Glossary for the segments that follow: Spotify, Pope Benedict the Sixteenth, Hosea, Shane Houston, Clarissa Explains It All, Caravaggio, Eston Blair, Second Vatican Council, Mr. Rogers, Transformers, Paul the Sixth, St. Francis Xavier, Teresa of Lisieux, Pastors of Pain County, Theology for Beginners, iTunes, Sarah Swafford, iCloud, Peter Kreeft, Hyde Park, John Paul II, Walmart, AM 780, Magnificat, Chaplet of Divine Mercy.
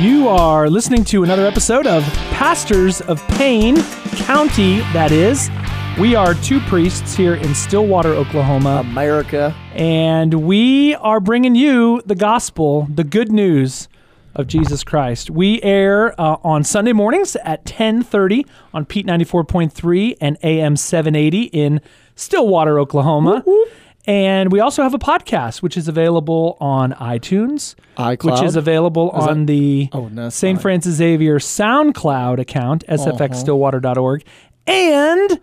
You are listening to another episode of Pastors of Pain County, that is. We are two priests here in Stillwater, Oklahoma, America, and we are bringing you the gospel, the good news of Jesus Christ. We air on Sunday mornings at 10:30 on Pete 94.3 and AM 780 in Stillwater, Oklahoma. Woo-hoo. And we also have a podcast, which is available on iTunes, iCloud, which is available on the St. Francis Xavier SoundCloud account, sfxstillwater.org, and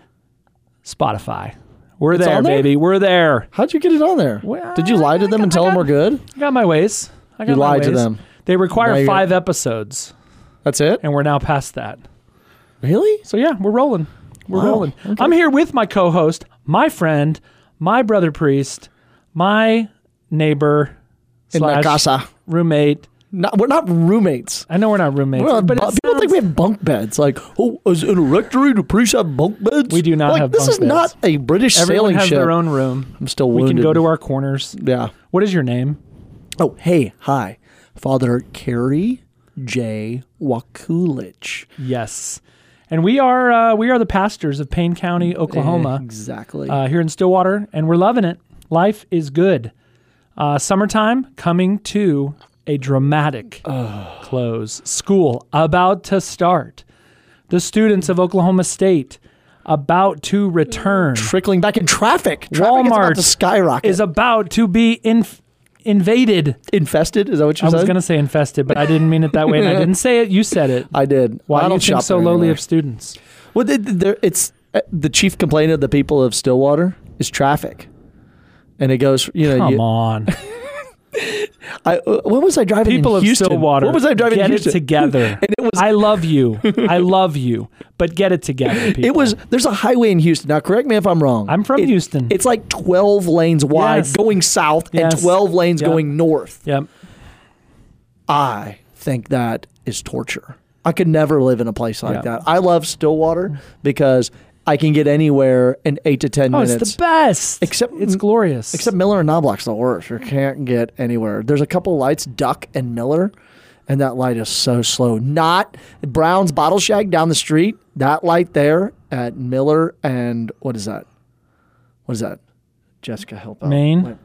Spotify. We're there, baby. We're there. How'd you get it on there? Well, did you lie to them and tell them we're good? I got my ways. You lied to them. They require 5 episodes. That's it? And we're now past that. Really? So yeah, we're rolling. We're rolling. Okay. I'm here with my co-host, my friend, my brother priest, my neighbor / roommate. We're not roommates. I know we're not roommates. People think we have bunk beds. Like, is it a rectory? Do priests have bunk beds? We do not have bunk beds. This is not a British sailing ship. Everyone has their own room. I'm still wounded. We can go to our corners. Yeah. What is your name? Oh, hey. Hi. Father Kerry J. Wakulich. Yes. And we are the pastors of Payne County, Oklahoma. Exactly. Here in Stillwater, and we're loving it. Life is good. Summertime coming to a dramatic close. School about to start. The students of Oklahoma State about to return. Trickling back in traffic. Walmart is about to skyrocket. Is about to be invaded. Infested? Is that what you said? I was going to say infested, but I didn't mean it that way, and I didn't say it. You said it. I did. Why do you think so lowly of students? Well, it's the chief complaint of the people of Stillwater is traffic. And it goes, Come on. When was I driving in Houston? People of Stillwater. What was I driving in Houston? Get it together. And it was, I love you. But get it together, people. There's a highway in Houston. Now, correct me if I'm wrong. I'm from Houston. It's like 12 lanes wide going south and 12 lanes going north. Yep. I think that is torture. I could never live in a place like that. I love Stillwater because I can get anywhere in 8 to 10 minutes. It's the best. Except it's glorious. Except Miller and Knobloch's the worst. You can't get anywhere. There's a couple lights, Duck and Miller, and that light is so slow. Not Brown's Bottle Shack down the street. That light there at Miller and what is that? Jessica, help out. Main?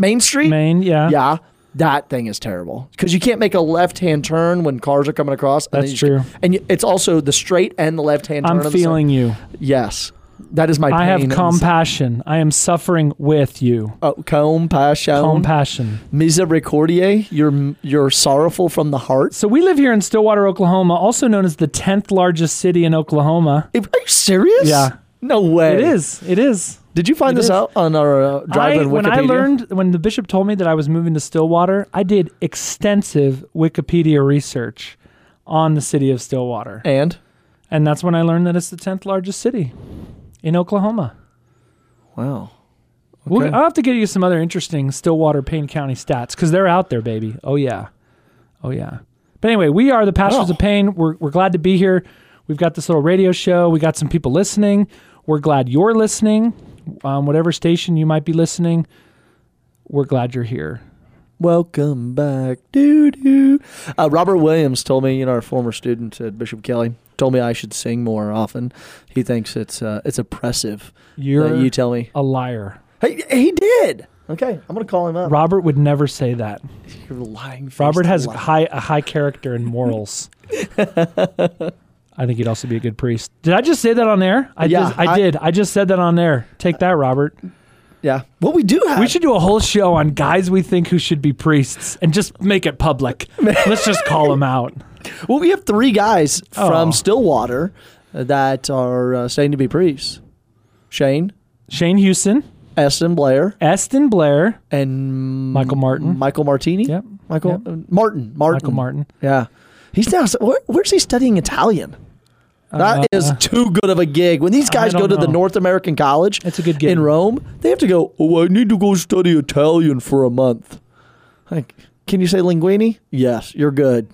Main Street? Main, yeah. Yeah. That thing is terrible because you can't make a left-hand turn when cars are coming across. That's true. And it's also the straight and the left-hand turn. I'm feeling you. Yes. That is my pain. I have compassion. I am suffering with you. Oh, compassion. Misericordiae, you're sorrowful from the heart. So we live here in Stillwater, Oklahoma, also known as the 10th largest city in Oklahoma. Are you serious? Yeah. No way. It is. Did you find this out on our drive in Wikipedia? When the bishop told me that I was moving to Stillwater, I did extensive Wikipedia research on the city of Stillwater. And that's when I learned that it's the 10th largest city in Oklahoma. Wow. Okay. I'll have to get you some other interesting Stillwater, Payne County stats because they're out there, baby. Oh, yeah. But anyway, we are the Pastors of Payne. We're glad to be here. We've got this little radio show. We got some people listening. We're glad you're listening. Whatever station you might be listening, we're glad you're here. Welcome back. Doo-doo. Robert Williams told me, our former student at Bishop Kelly, told me I should sing more often. He thinks it's oppressive. You tell me. A liar. Hey, he did. Okay, I'm going to call him up. Robert would never say that. You're lying. Robert has a high character and morals. I think he'd also be a good priest. Did I just say that on air? I did. I just said that on air. Take that, Robert. Yeah. Well, we should do a whole show on guys we think who should be priests and just make it public. Let's just call them out. Well, we have 3 guys from Stillwater that are saying to be priests. Shane Houston. Eston Blair. And Michael Martin. Michael Martini? Yep. Michael Martin. Yeah. He's now. Where's he studying Italian? That is too good of a gig. When these guys go to the North American College in Rome, they have to go, I need to go study Italian for a month. Like, can you say linguine? Yes, you're good.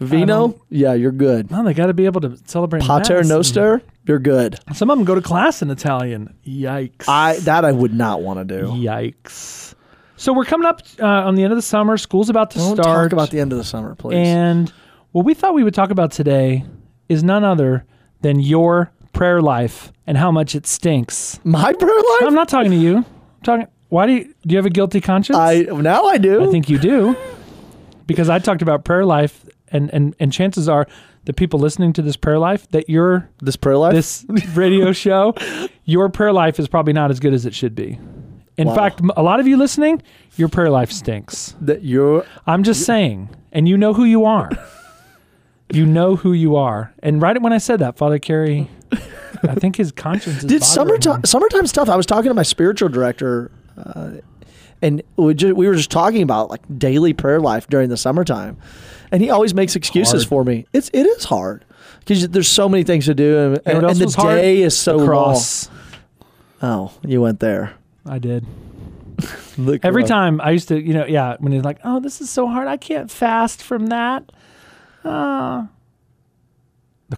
Vino? Yeah, you're good. Well, they got to be able to celebrate Pater Noster? You're good. Some of them go to class in Italian. Yikes. That I would not want to do. Yikes. So we're coming up on the end of the summer. School's about to start. Talk about the end of the summer, please. And What we thought we would talk about today is none other than your prayer life and how much it stinks. My prayer life? No, I'm not talking to you. I'm talking. Why do you have a guilty conscience? I do. I think you do, because I talked about prayer life, and chances are the people listening to this prayer life that you're this prayer life, this radio show, your prayer life is probably not as good as it should be. In fact, a lot of you listening, your prayer life stinks. I'm just saying, and you know who you are. You know who you are. And right when I said that, Father Kerry, I think his conscience is bothering him. Summertime stuff. I was talking to my spiritual director, and we were just talking about like daily prayer life during the summertime. And he always makes excuses for me. It is hard because there's so many things to do. And the day is so long. Oh, you went there. I did. Every time I used to, when he's like, oh, this is so hard. I can't fast from that. The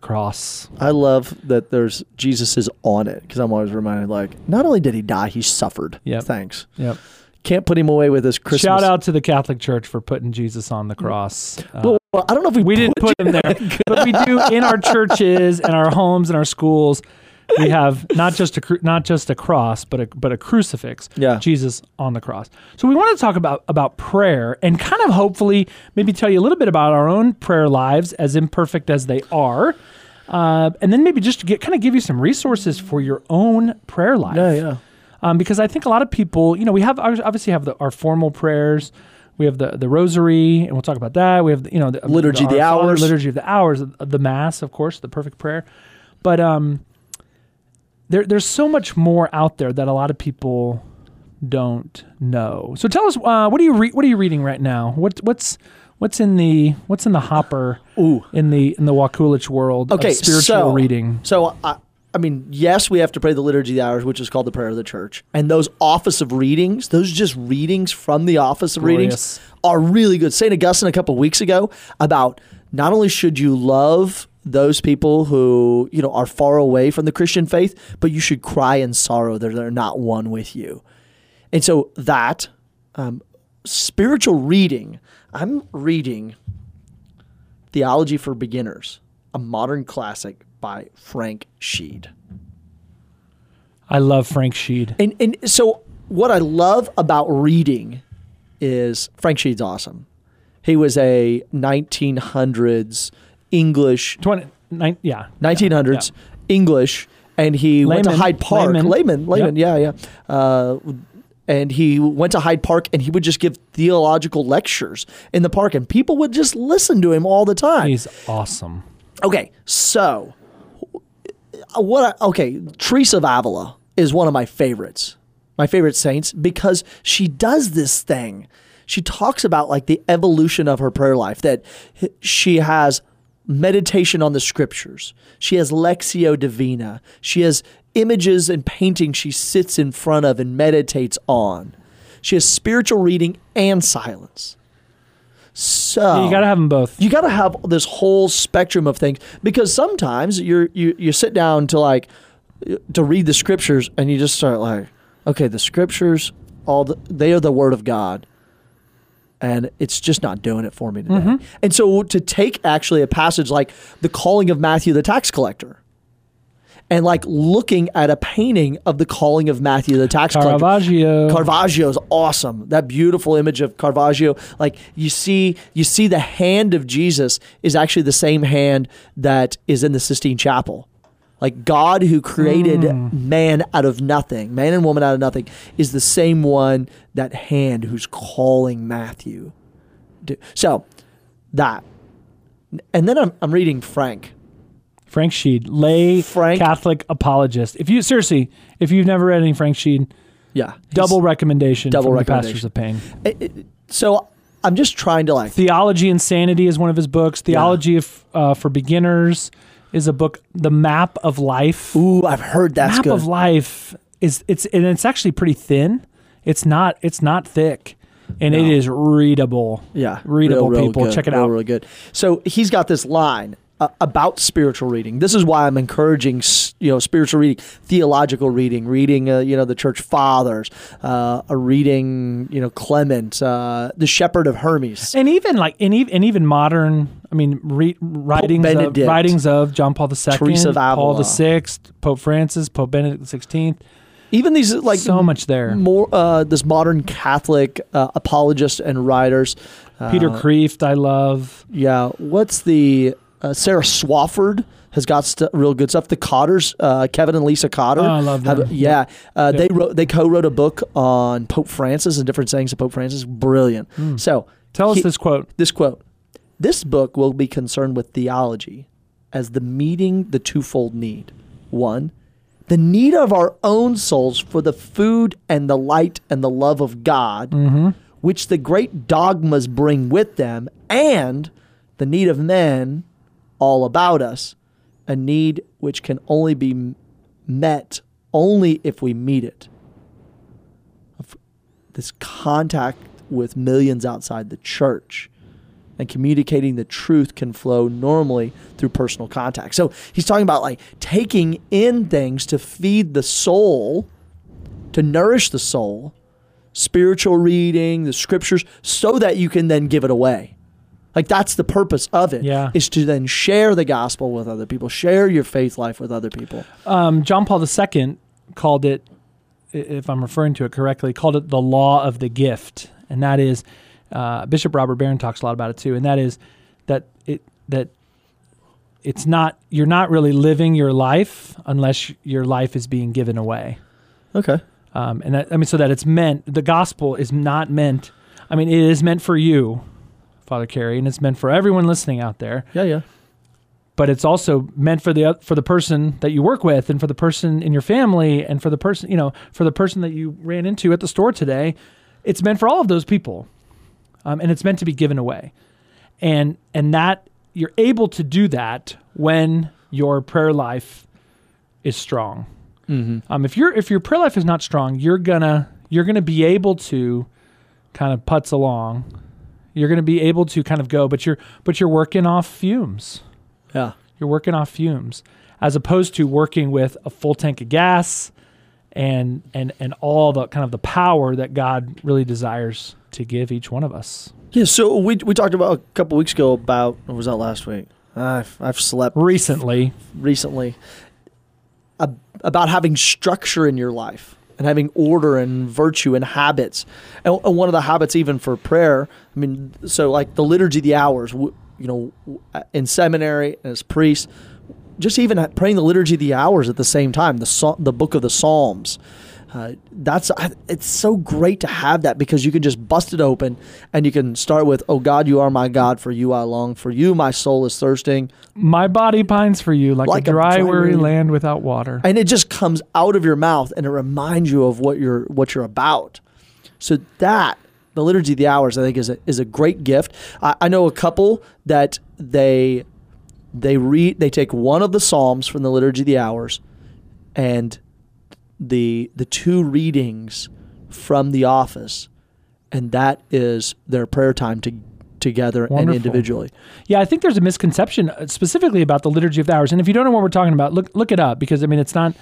cross. I love that Jesus is on it, because I'm always reminded, like, not only did he die, he suffered. Yep. Thanks. Yep. Can't put him away with his Christmas. Shout out to the Catholic Church for putting Jesus on the cross. Well, I don't know if we didn't put him there, but we do in our churches and our homes and our schools. We have not just a cross, but a crucifix. Yeah. Jesus on the cross. So we want to talk about prayer, and kind of hopefully maybe tell you a little bit about our own prayer lives, as imperfect as they are, and then maybe just to give you some resources for your own prayer life. Yeah, yeah. Because I think a lot of people, we have obviously our formal prayers. We have the rosary, and we'll talk about that. We have the Liturgy of the Hours, Liturgy of the Hours, the Mass, of course, the perfect prayer, but There's so much more out there that a lot of people don't know. So tell us, what are you reading right now? What's in the hopper? Ooh. in the Wakulich world? Okay, of spiritual reading. So yes, we have to pray the Liturgy of the Hours, which is called the Prayer of the Church, and those office of readings, those just readings from the office of readings, are really good. St. Augustine a couple weeks ago about not only should you love those people who, are far away from the Christian faith, but you should cry in sorrow that they're not one with you. And so that spiritual reading, I'm reading Theology for Beginners, a modern classic by Frank Sheed. I love Frank Sheed. And so what I love about reading is Frank Sheed's awesome. He was a 1900s English, 1900s, yeah. English, and he went to Hyde Park. Layman, yep. Yeah. And he went to Hyde Park, and he would just give theological lectures in the park, and people would just listen to him all the time. He's awesome. Okay, so Teresa of Avila is one of my favorite saints, because she does this thing. She talks about like the evolution of her prayer life, that she has meditation on the scriptures. She has Lectio Divina. She has images and paintings she sits in front of and meditates on. She has spiritual reading and silence. So you got to have them both. You got to have this whole spectrum of things, because sometimes you sit down to read the scriptures, and you just start like, okay, the scriptures, they are the word of God. And it's just not doing it for me today. Mm-hmm. And so to take actually a passage like the calling of Matthew the tax collector, and like looking at a painting of the calling of Matthew the tax collector. Caravaggio is awesome. That beautiful image of Caravaggio. Like you see the hand of Jesus is actually the same hand that is in the Sistine Chapel. Like God, who created man out of nothing, man and woman out of nothing, is the same one, that hand who's calling Matthew. So that. And then I'm reading Frank Sheed, Catholic apologist. If you've never read any Frank Sheed, yeah, double recommendation from the Pastors of Pain. So I'm just trying to like... Theology and Sanity is one of his books. Theology for Beginners is a book. The Map of Life. Ooh, I've heard that's good. Map of Life it's actually pretty thin. It's not thick, and it is readable. Yeah, readable. Real people, good. Check it out. Really good. So he's got this line about spiritual reading. This is why I'm encouraging spiritual reading, theological reading the Church Fathers, reading Clement, the Shepherd of Hermes, and even modern. I mean, writings of John Paul II, Teresa of Avila, Paul the Sixth, Pope Francis, Pope Benedict the Sixteenth. Even these, like, so much there. More this modern Catholic apologists and writers, Peter Kreeft, I love. Yeah, what's the Sarah Swafford has got real good stuff. The Cotters, Kevin and Lisa Cotter. Oh, I love them. They co-wrote a book on Pope Francis and different sayings of Pope Francis. Brilliant. Mm. So tell us this quote. This book will be concerned with theology as the meeting the twofold need. One, the need of our own souls for the food and the light and the love of God, mm-hmm. which the great dogmas bring with them, and the need of men all about us, a need which can only be met only if we meet it. This contact with millions outside the church and communicating the truth can flow normally through personal contact. So he's talking about, like, taking in things to feed the soul, to nourish the soul, spiritual reading, the scriptures, so that you can then give it away. Like, that's the purpose of it, is to then share the gospel with other people, share your faith life with other people. John Paul II called it, if I'm referring to it correctly, called it the law of the gift. And that is... Bishop Robert Barron talks a lot about it too, and that is that it's not you're not really living your life unless your life is being given away. Okay. So that it's meant, the gospel is not meant, I mean, it is meant for you, Father Kerry, and it's meant for everyone listening out there. Yeah, yeah. But it's also meant for the person that you work with, and for the person in your family, and for the person, you know, for the person that you ran into at the store today. It's meant for all of those people. And it's meant to be given away. And that you're able to do that when your prayer life is strong. Mm-hmm. If your prayer life is not strong, you're gonna be able to kind of putz along. You're gonna be able to kind of go, but you're working off fumes. Yeah. You're working off fumes. As opposed to working with a full tank of gas and all the kind of the power that God really desires to give each one of us. Yeah, so we talked about a couple weeks ago about, or was that last week? I've slept. Recently. About having structure in your life and having order and virtue and habits. And one of the habits even for prayer, I mean, so like the Liturgy of the Hours, you know, in seminary as priests, just even praying the Liturgy of the Hours at the same time, the Book of the Psalms. It's so great to have that, because you can just bust it open and you can start with, "Oh God, you are my God, for you I long, for you my soul is thirsting. My body pines for you like a dry, weary land without water." And it just comes out of your mouth and it reminds you of what you're about. So that, the Liturgy of the Hours, I think is a great gift. I know a couple that they take one of the Psalms from the Liturgy of the Hours and the two readings from the office, and that is their prayer time together. Wonderful. And individually. Yeah, I think there's a misconception specifically about the Liturgy of the Hours, and if you don't know what we're talking about, look it up, because I mean it's a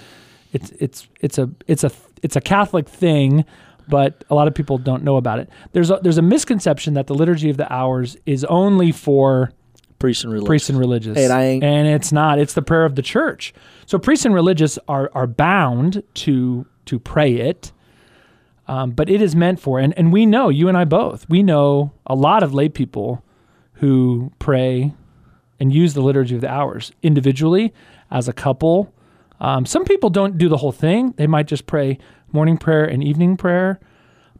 Catholic thing, but a lot of people don't know about it. There's a misconception that the Liturgy of the Hours is only for priests and religious. And it's not. It's the prayer of the church. So priests and religious are bound to pray it, but it is meant for, and we know, you and I both, we know a lot of lay people who pray and use the Liturgy of the Hours individually, as a couple. Some people don't do the whole thing. They might just pray morning prayer and evening prayer,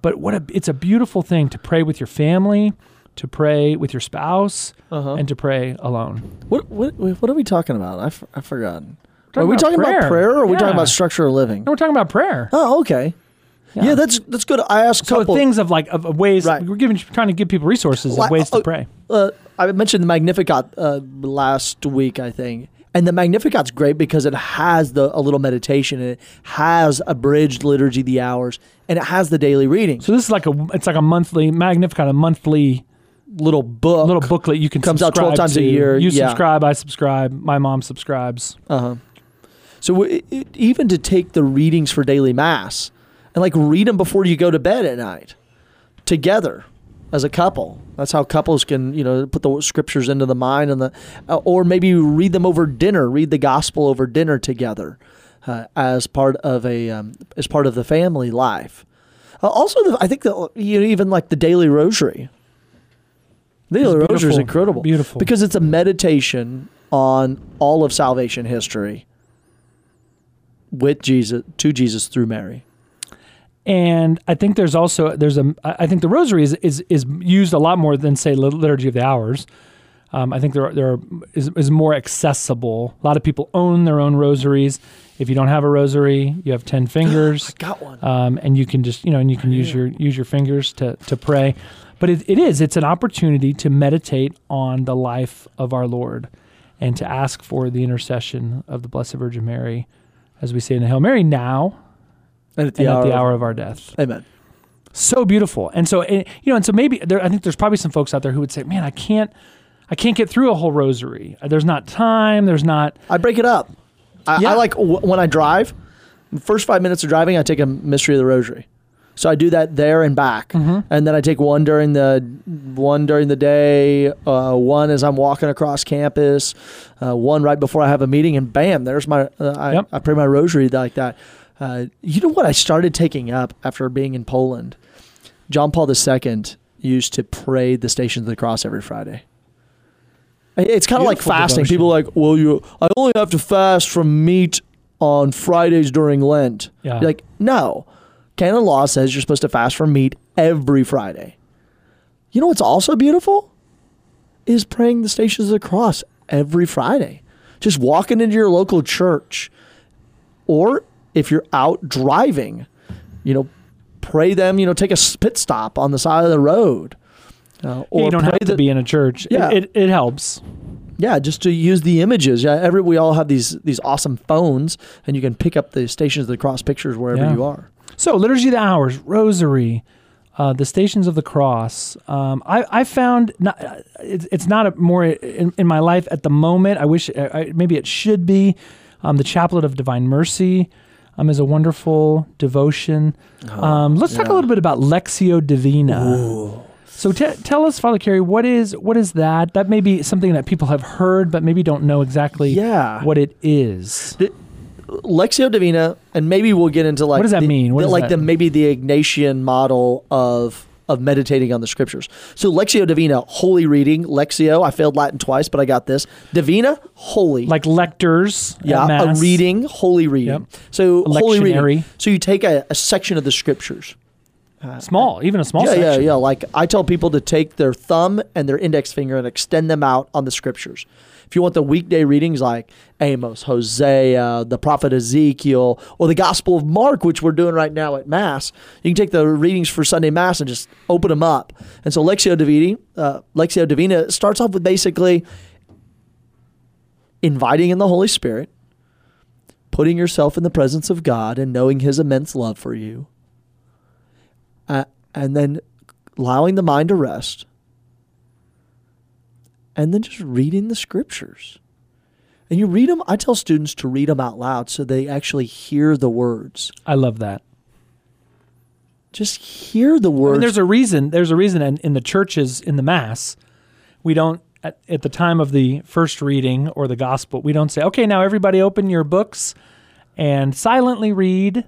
but it's a beautiful thing to pray with your family, to pray with your spouse, and to pray alone. What are we talking about? I've forgotten. Are we talking about prayer, or are we talking about structure of living? No, we're talking about prayer. Oh, okay. Yeah, that's good. I asked couple things of ways, right. We're trying to give people resources of ways to pray. I mentioned the Magnificat last week, I think. And the Magnificat's great because it has a little meditation, and it has abridged Liturgy of the Hours, and it has the daily reading. So this is it's like a monthly Magnificat, a monthly little booklet you can comes out 12 times a year. You subscribe, I subscribe, my mom subscribes. So even to take the readings for daily mass and like read them before you go to bed at night together, as a couple. That's how couples can, you know, put the scriptures into the mind, and or maybe you read them over dinner, read the gospel over dinner together, as part of the family life. I think that, you know, even like the daily rosary. The daily rosary is incredible, beautiful, because it's a meditation on all of salvation history with Jesus, to Jesus through Mary. And I think there's also I think the rosary is used a lot more than, say, Liturgy of the Hours. I think there is more accessible. A lot of people own their own rosaries. If you don't have a rosary, you have 10 fingers. I got one. And you can just, you know, and you can use your fingers to pray. But it's an opportunity to meditate on the life of our Lord and to ask for the intercession of the Blessed Virgin Mary, as we say in the Hail Mary, now and at the hour of our death. Amen. So beautiful. And so, maybe I think there's probably some folks out there who would say, man, I can't get through a whole rosary. There's not time. I break it up. I like, when I drive, the first 5 minutes of driving, I take a mystery of the rosary. So I do that there and back. Mm-hmm. And then I take one during the day, one as I'm walking across campus, one right before I have a meeting, and bam, there's my, I pray my rosary like that. You know what I started taking up after being in Poland? John Paul II used to pray the Stations of the Cross every Friday. It's kind of like fasting. Devotion. People are like, well, I only have to fast from meat on Fridays during Lent. Yeah. You're like, no. Canon law says you're supposed to fast from meat every Friday. You know what's also beautiful? Is praying the Stations of the Cross every Friday. Just walking into your local church, or if you're out driving, you know, pray them, you know, take a pit stop on the side of the road. Or you don't have to be in a church. Yeah. It helps. Yeah, just to use the images. Yeah, we all have these awesome phones, and you can pick up the Stations of the Cross pictures wherever you are. So, Liturgy of the Hours, Rosary, the Stations of the Cross. I found it's not in my life at the moment. I wish maybe it should be. The Chaplet of Divine Mercy is a wonderful devotion. Let's talk a little bit about Lectio Divina. Ooh. So tell us, Father Kerry, what is that? That may be something that people have heard, but maybe don't know exactly what it is. Lectio Divina, and maybe we'll get into, like, what does that mean? Maybe the Ignatian model of meditating on the scriptures. So Lectio Divina, holy reading. Lectio, I failed Latin twice, but I got this. Divina, holy. Like lectors. Yeah, a reading, holy reading. Yep. So holy reading. So you take a section of the scriptures. Even a small section. Yeah. Like, I tell people to take their thumb and their index finger and extend them out on the scriptures. If you want the weekday readings, like Amos, Hosea, the prophet Ezekiel, or the Gospel of Mark, which we're doing right now at Mass, you can take the readings for Sunday Mass and just open them up. And so Lectio Divina starts off with basically inviting in the Holy Spirit, putting yourself in the presence of God and knowing His immense love for you, and then allowing the mind to rest, and then just reading the scriptures. And you read them. I tell students to read them out loud so they actually hear the words. I love that. Just hear the words. I mean, there's a reason in the churches, in the Mass, we don't, at the time of the first reading or the gospel, we don't say, okay, now everybody open your books and silently read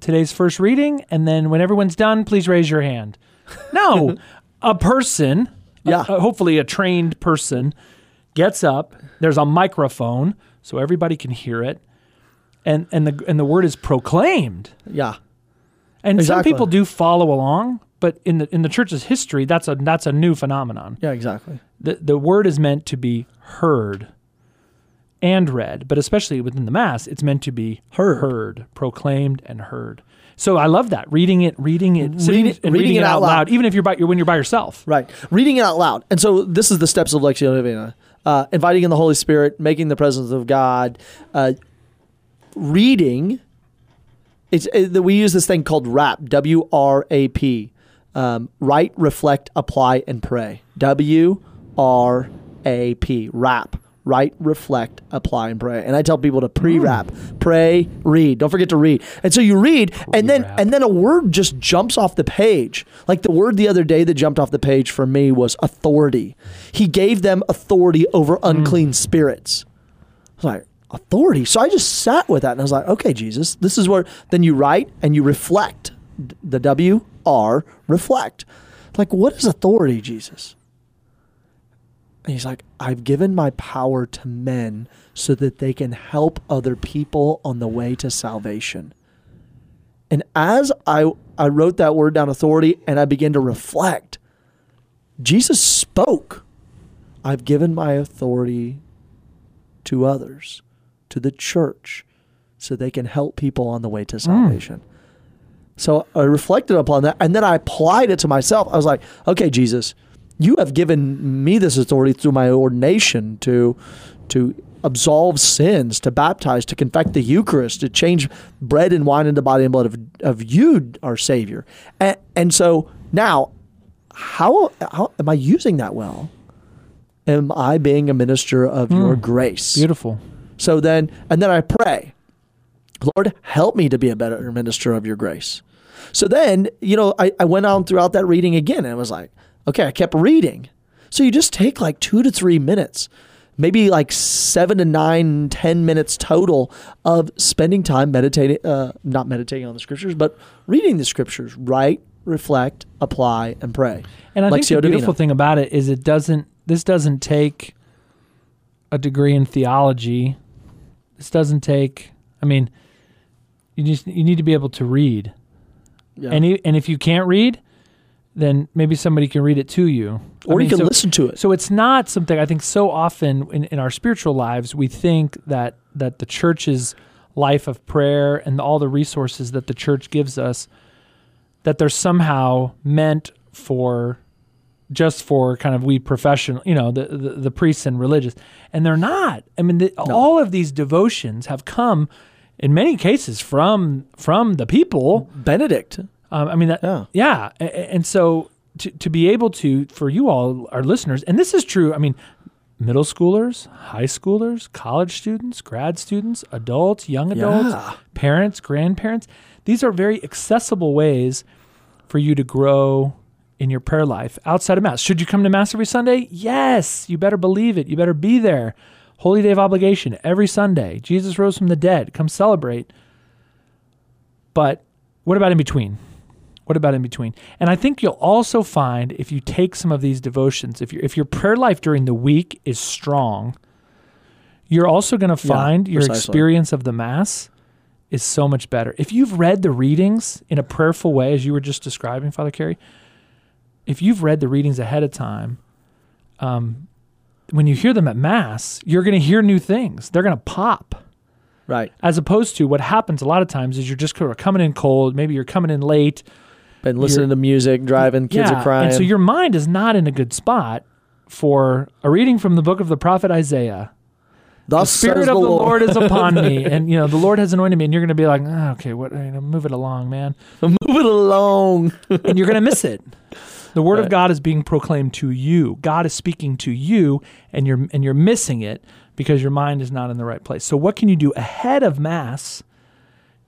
today's first reading, and then when everyone's done, please raise your hand. No, a person... hopefully a trained person gets up. There's a microphone so everybody can hear it, and the word is proclaimed. Yeah, and exactly. Some people do follow along, but in the church's history, that's a new phenomenon. Yeah, exactly. The word is meant to be heard and read, but especially within the Mass, it's meant to be heard, proclaimed, and heard. So I love that, reading it out loud, even if when you're by yourself. Right, reading it out loud. And so this is the steps of Lectio Divina: inviting in the Holy Spirit, making the presence of God, reading. We use this thing called RAP, W-R-A-P: write, reflect, apply, and pray. W-R-A-P, RAP: write, reflect, apply, and pray. And I tell people to pre-wrap, pray, read. Don't forget to read. And so you read, and then a word just jumps off the page. Like the word the other day that jumped off the page for me was authority. He gave them authority over unclean spirits. I was like, authority? So I just sat with that, and I was like, okay, Jesus, this is where. Then you write and you reflect. The W-R, reflect. Like, what is authority, Jesus? And he's like, I've given my power to men so that they can help other people on the way to salvation. And as I wrote that word down, authority, and I began to reflect, Jesus spoke. I've given my authority to others, to the church, so they can help people on the way to salvation. So I reflected upon that, and then I applied it to myself. I was like, okay, Jesus, you have given me this authority through my ordination to absolve sins, to baptize, to confect the Eucharist, to change bread and wine into body and blood of you, our Savior. And so now, how am I using that well? Am I being a minister of your grace? Beautiful. So then, and then I pray, Lord, help me to be a better minister of your grace. So then, you know, I went on throughout that reading again, and I was like, okay, I kept reading. So you just take like 2 to 3 minutes, maybe like 7 to 9, 10 minutes total of spending time meditating, not meditating on the scriptures, but reading the scriptures, write, reflect, apply, and pray. And I think the beautiful thing about it is this doesn't take a degree in theology. This doesn't take, I mean, you need to be able to read. Yeah. And if you can't read, then maybe somebody can read it to you. Or you can listen to it. So it's not something, I think so often in our spiritual lives, we think that the church's life of prayer and all the resources that the church gives us, that they're somehow meant for, just for kind of we professional, you know, the priests and religious. And they're not. I mean, all of these devotions have come in many cases from the people. Benedict. I mean, And so to be able to, for you all, our listeners, and this is true, I mean, middle schoolers, high schoolers, college students, grad students, adults, young adults, parents, grandparents, these are very accessible ways for you to grow in your prayer life outside of Mass. Should you come to Mass every Sunday? Yes, you better believe it. You better be there. Holy Day of Obligation, every Sunday. Jesus rose from the dead. Come celebrate. But what about in between? What about in between? And I think you'll also find, if you take some of these devotions, if your prayer life during the week is strong, you're also going to find your experience of the Mass is so much better. If you've read the readings in a prayerful way, as you were just describing, Father Kerry, if you've read the readings ahead of time, when you hear them at Mass, you're going to hear new things. They're going to pop. Right. As opposed to what happens a lot of times is you're just coming in cold, maybe you're coming in late. Been listening to music, driving, kids are crying. And so your mind is not in a good spot for a reading from the book of the prophet Isaiah. The Spirit of the Lord is upon me, and you know the Lord has anointed me, and you're going to be like, oh, okay, what? You know, move it along, man. Move it along. And you're going to miss it. The Word of God is being proclaimed to you. God is speaking to you, and you're missing it because your mind is not in the right place. So what can you do ahead of Mass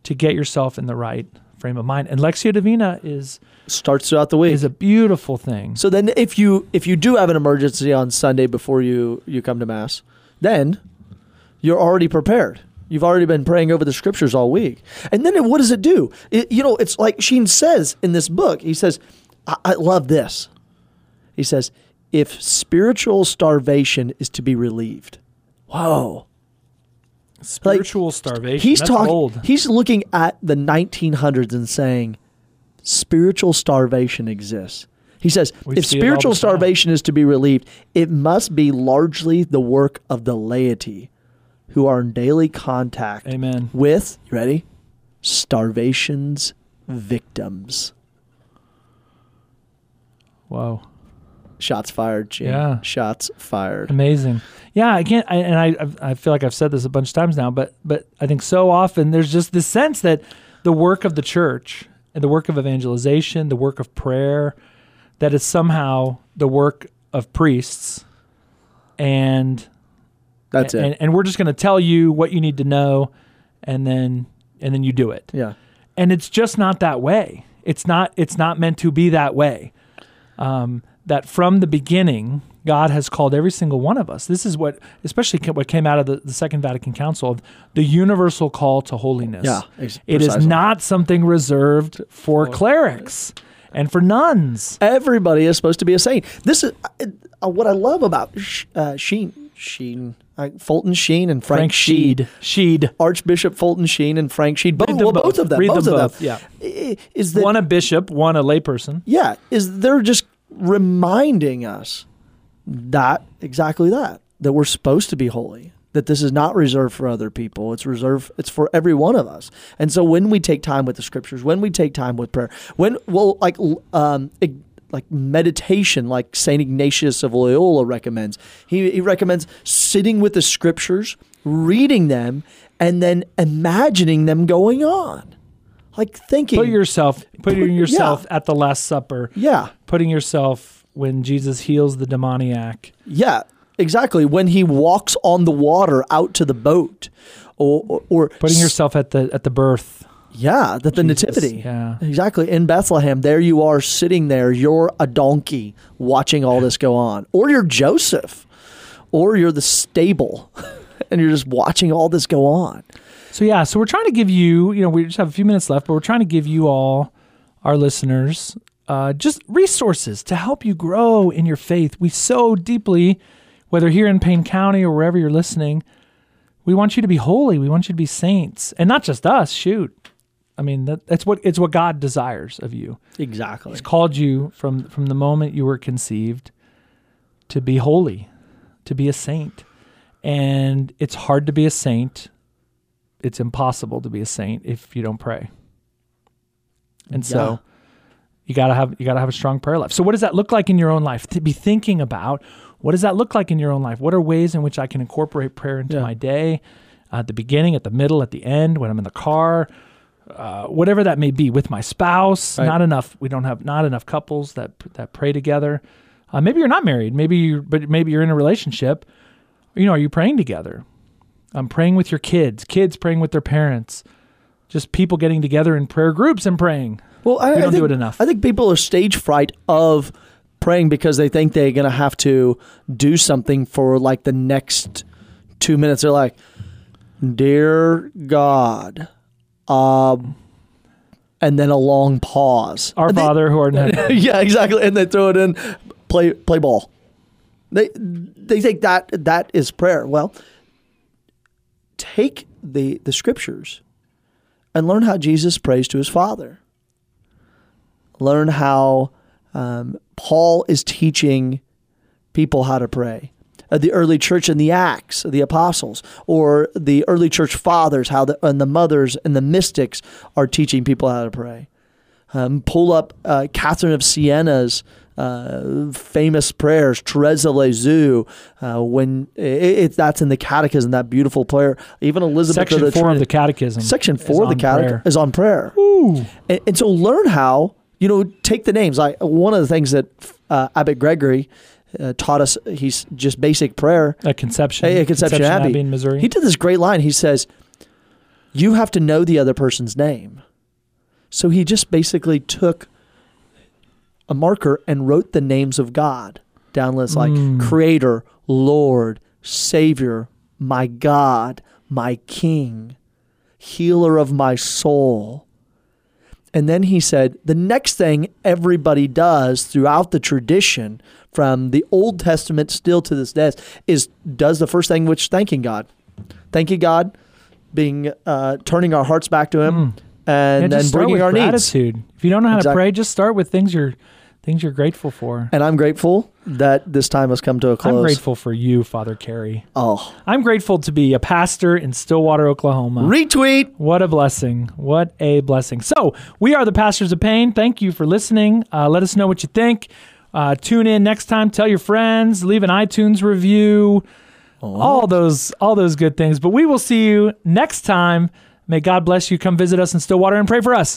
to get yourself in the right frame of mind? And Lectio Divina starts throughout the week. Is a beautiful thing. So then, if you do have an emergency on Sunday before you come to Mass, then you're already prepared. You've already been praying over the scriptures all week. And then what does it do? It's like Sheen says in this book. He says, I love this. He says, if spiritual starvation is to be relieved. Whoa. Spiritual starvation. He's looking at the 1900s and saying, spiritual starvation exists. He says, if spiritual starvation is to be relieved, it must be largely the work of the laity, who are in daily contact with, you ready? Starvation's victims. Wow. Shots fired, Gene. Yeah. Shots fired. Amazing. Yeah, I feel like I've said this a bunch of times now, but I think so often there's just this sense that the work of the church, and the work of evangelization, the work of prayer, that is somehow the work of priests and That's it. And we're just going to tell you what you need to know, and then you do it. Yeah. And it's just not that way. It's not meant to be that way. That from the beginning, God has called every single one of us. This is what, especially what came out of the Second Vatican Council, of the universal call to holiness. Yeah, it is not something reserved for clerics and for nuns. Everybody is supposed to be a saint. This is what I love about Fulton Sheen and Frank Sheed. Archbishop Fulton Sheen and Frank Sheed. Both of them. Yeah. Is that, one a bishop, one a layperson. Yeah. They're just reminding us that we're supposed to be holy, that this is not reserved for other people. It's for every one of us. And so when we take time with the scriptures, when we take time with prayer, when we'll like meditation, like St. Ignatius of Loyola recommends. He recommends sitting with the scriptures, reading them, and then imagining them going on. Like thinking. Putting yourself at the Last Supper. Yeah. Putting yourself when Jesus heals the demoniac. Yeah, exactly. When he walks on the water out to the boat. Or putting yourself at the birth. Yeah, the nativity. Yeah. Exactly. In Bethlehem, there you are sitting there. You're a donkey watching all this go on. Or you're Joseph. Or you're the stable. And you're just watching all this go on. So yeah, so we're trying to give you, we just have a few minutes left, but we're trying to give you all, our listeners, just resources to help you grow in your faith. We so deeply, whether here in Payne County or wherever you're listening, we want you to be holy. We want you to be saints. And not just us, shoot. I mean, it's what God desires of you. Exactly. He's called you from the moment you were conceived to be holy, to be a saint. And it's hard to be a saint. It's impossible to be a saint if you don't pray. And so you gotta have a strong prayer life. So what does that look like in your own life? To be thinking about what does that look like in your own life? What are ways in which I can incorporate prayer into my day, at the beginning, at the middle, at the end, when I'm in the car, whatever that may be, with my spouse. Right. We don't have enough couples that pray together. Maybe you're not married, maybe you're in a relationship. Are you praying together? Praying with your kids praying with their parents, just people getting together in prayer groups and praying. Well, I think we don't do it enough. I think people are stage fright of praying because they think they're going to have to do something for like the next 2 minutes. They're like, "Dear God," and then a long pause. Our Father who art in heaven. Yeah, exactly. And they throw it in, play ball. They think that is prayer. Well, take the scriptures and learn how Jesus prays to his Father. Learn how Paul is teaching people how to pray. The early church in the Acts, the apostles, or the early church fathers, and the mothers and the mystics are teaching people how to pray. Pull up Catherine of Siena's famous prayers, Teresa of Lisieux, when that's in the Catechism, that beautiful prayer. Even Elizabeth Section of the 4 of the Catechism. Section 4 of the Catechism is on prayer. And so learn how, take the names. One of the things that Abbot Gregory taught us, he's just basic prayer. At Conception Abbey in Missouri. He did this great line. He says, you have to know the other person's name. So he just basically took a marker and wrote the names of God down lists like Creator, Lord, Savior, my God, my King, Healer of my soul. And then he said, the next thing everybody does throughout the tradition from the Old Testament still to this day does the first thing, which is thanking God. Thanking God, being turning our hearts back to him, and then bringing our gratitude. Needs. If you don't know how to pray, just start with things you're grateful for. And I'm grateful that this time has come to a close. I'm grateful for you, Father Kerry. Oh. I'm grateful to be a pastor in Stillwater, Oklahoma. Retweet. What a blessing. What a blessing. So we are the Pastors of Pain. Thank you for listening. Let us know what you think. Tune in next time. Tell your friends. Leave an iTunes review. Oh. All those good things. But we will see you next time. May God bless you. Come visit us in Stillwater and pray for us.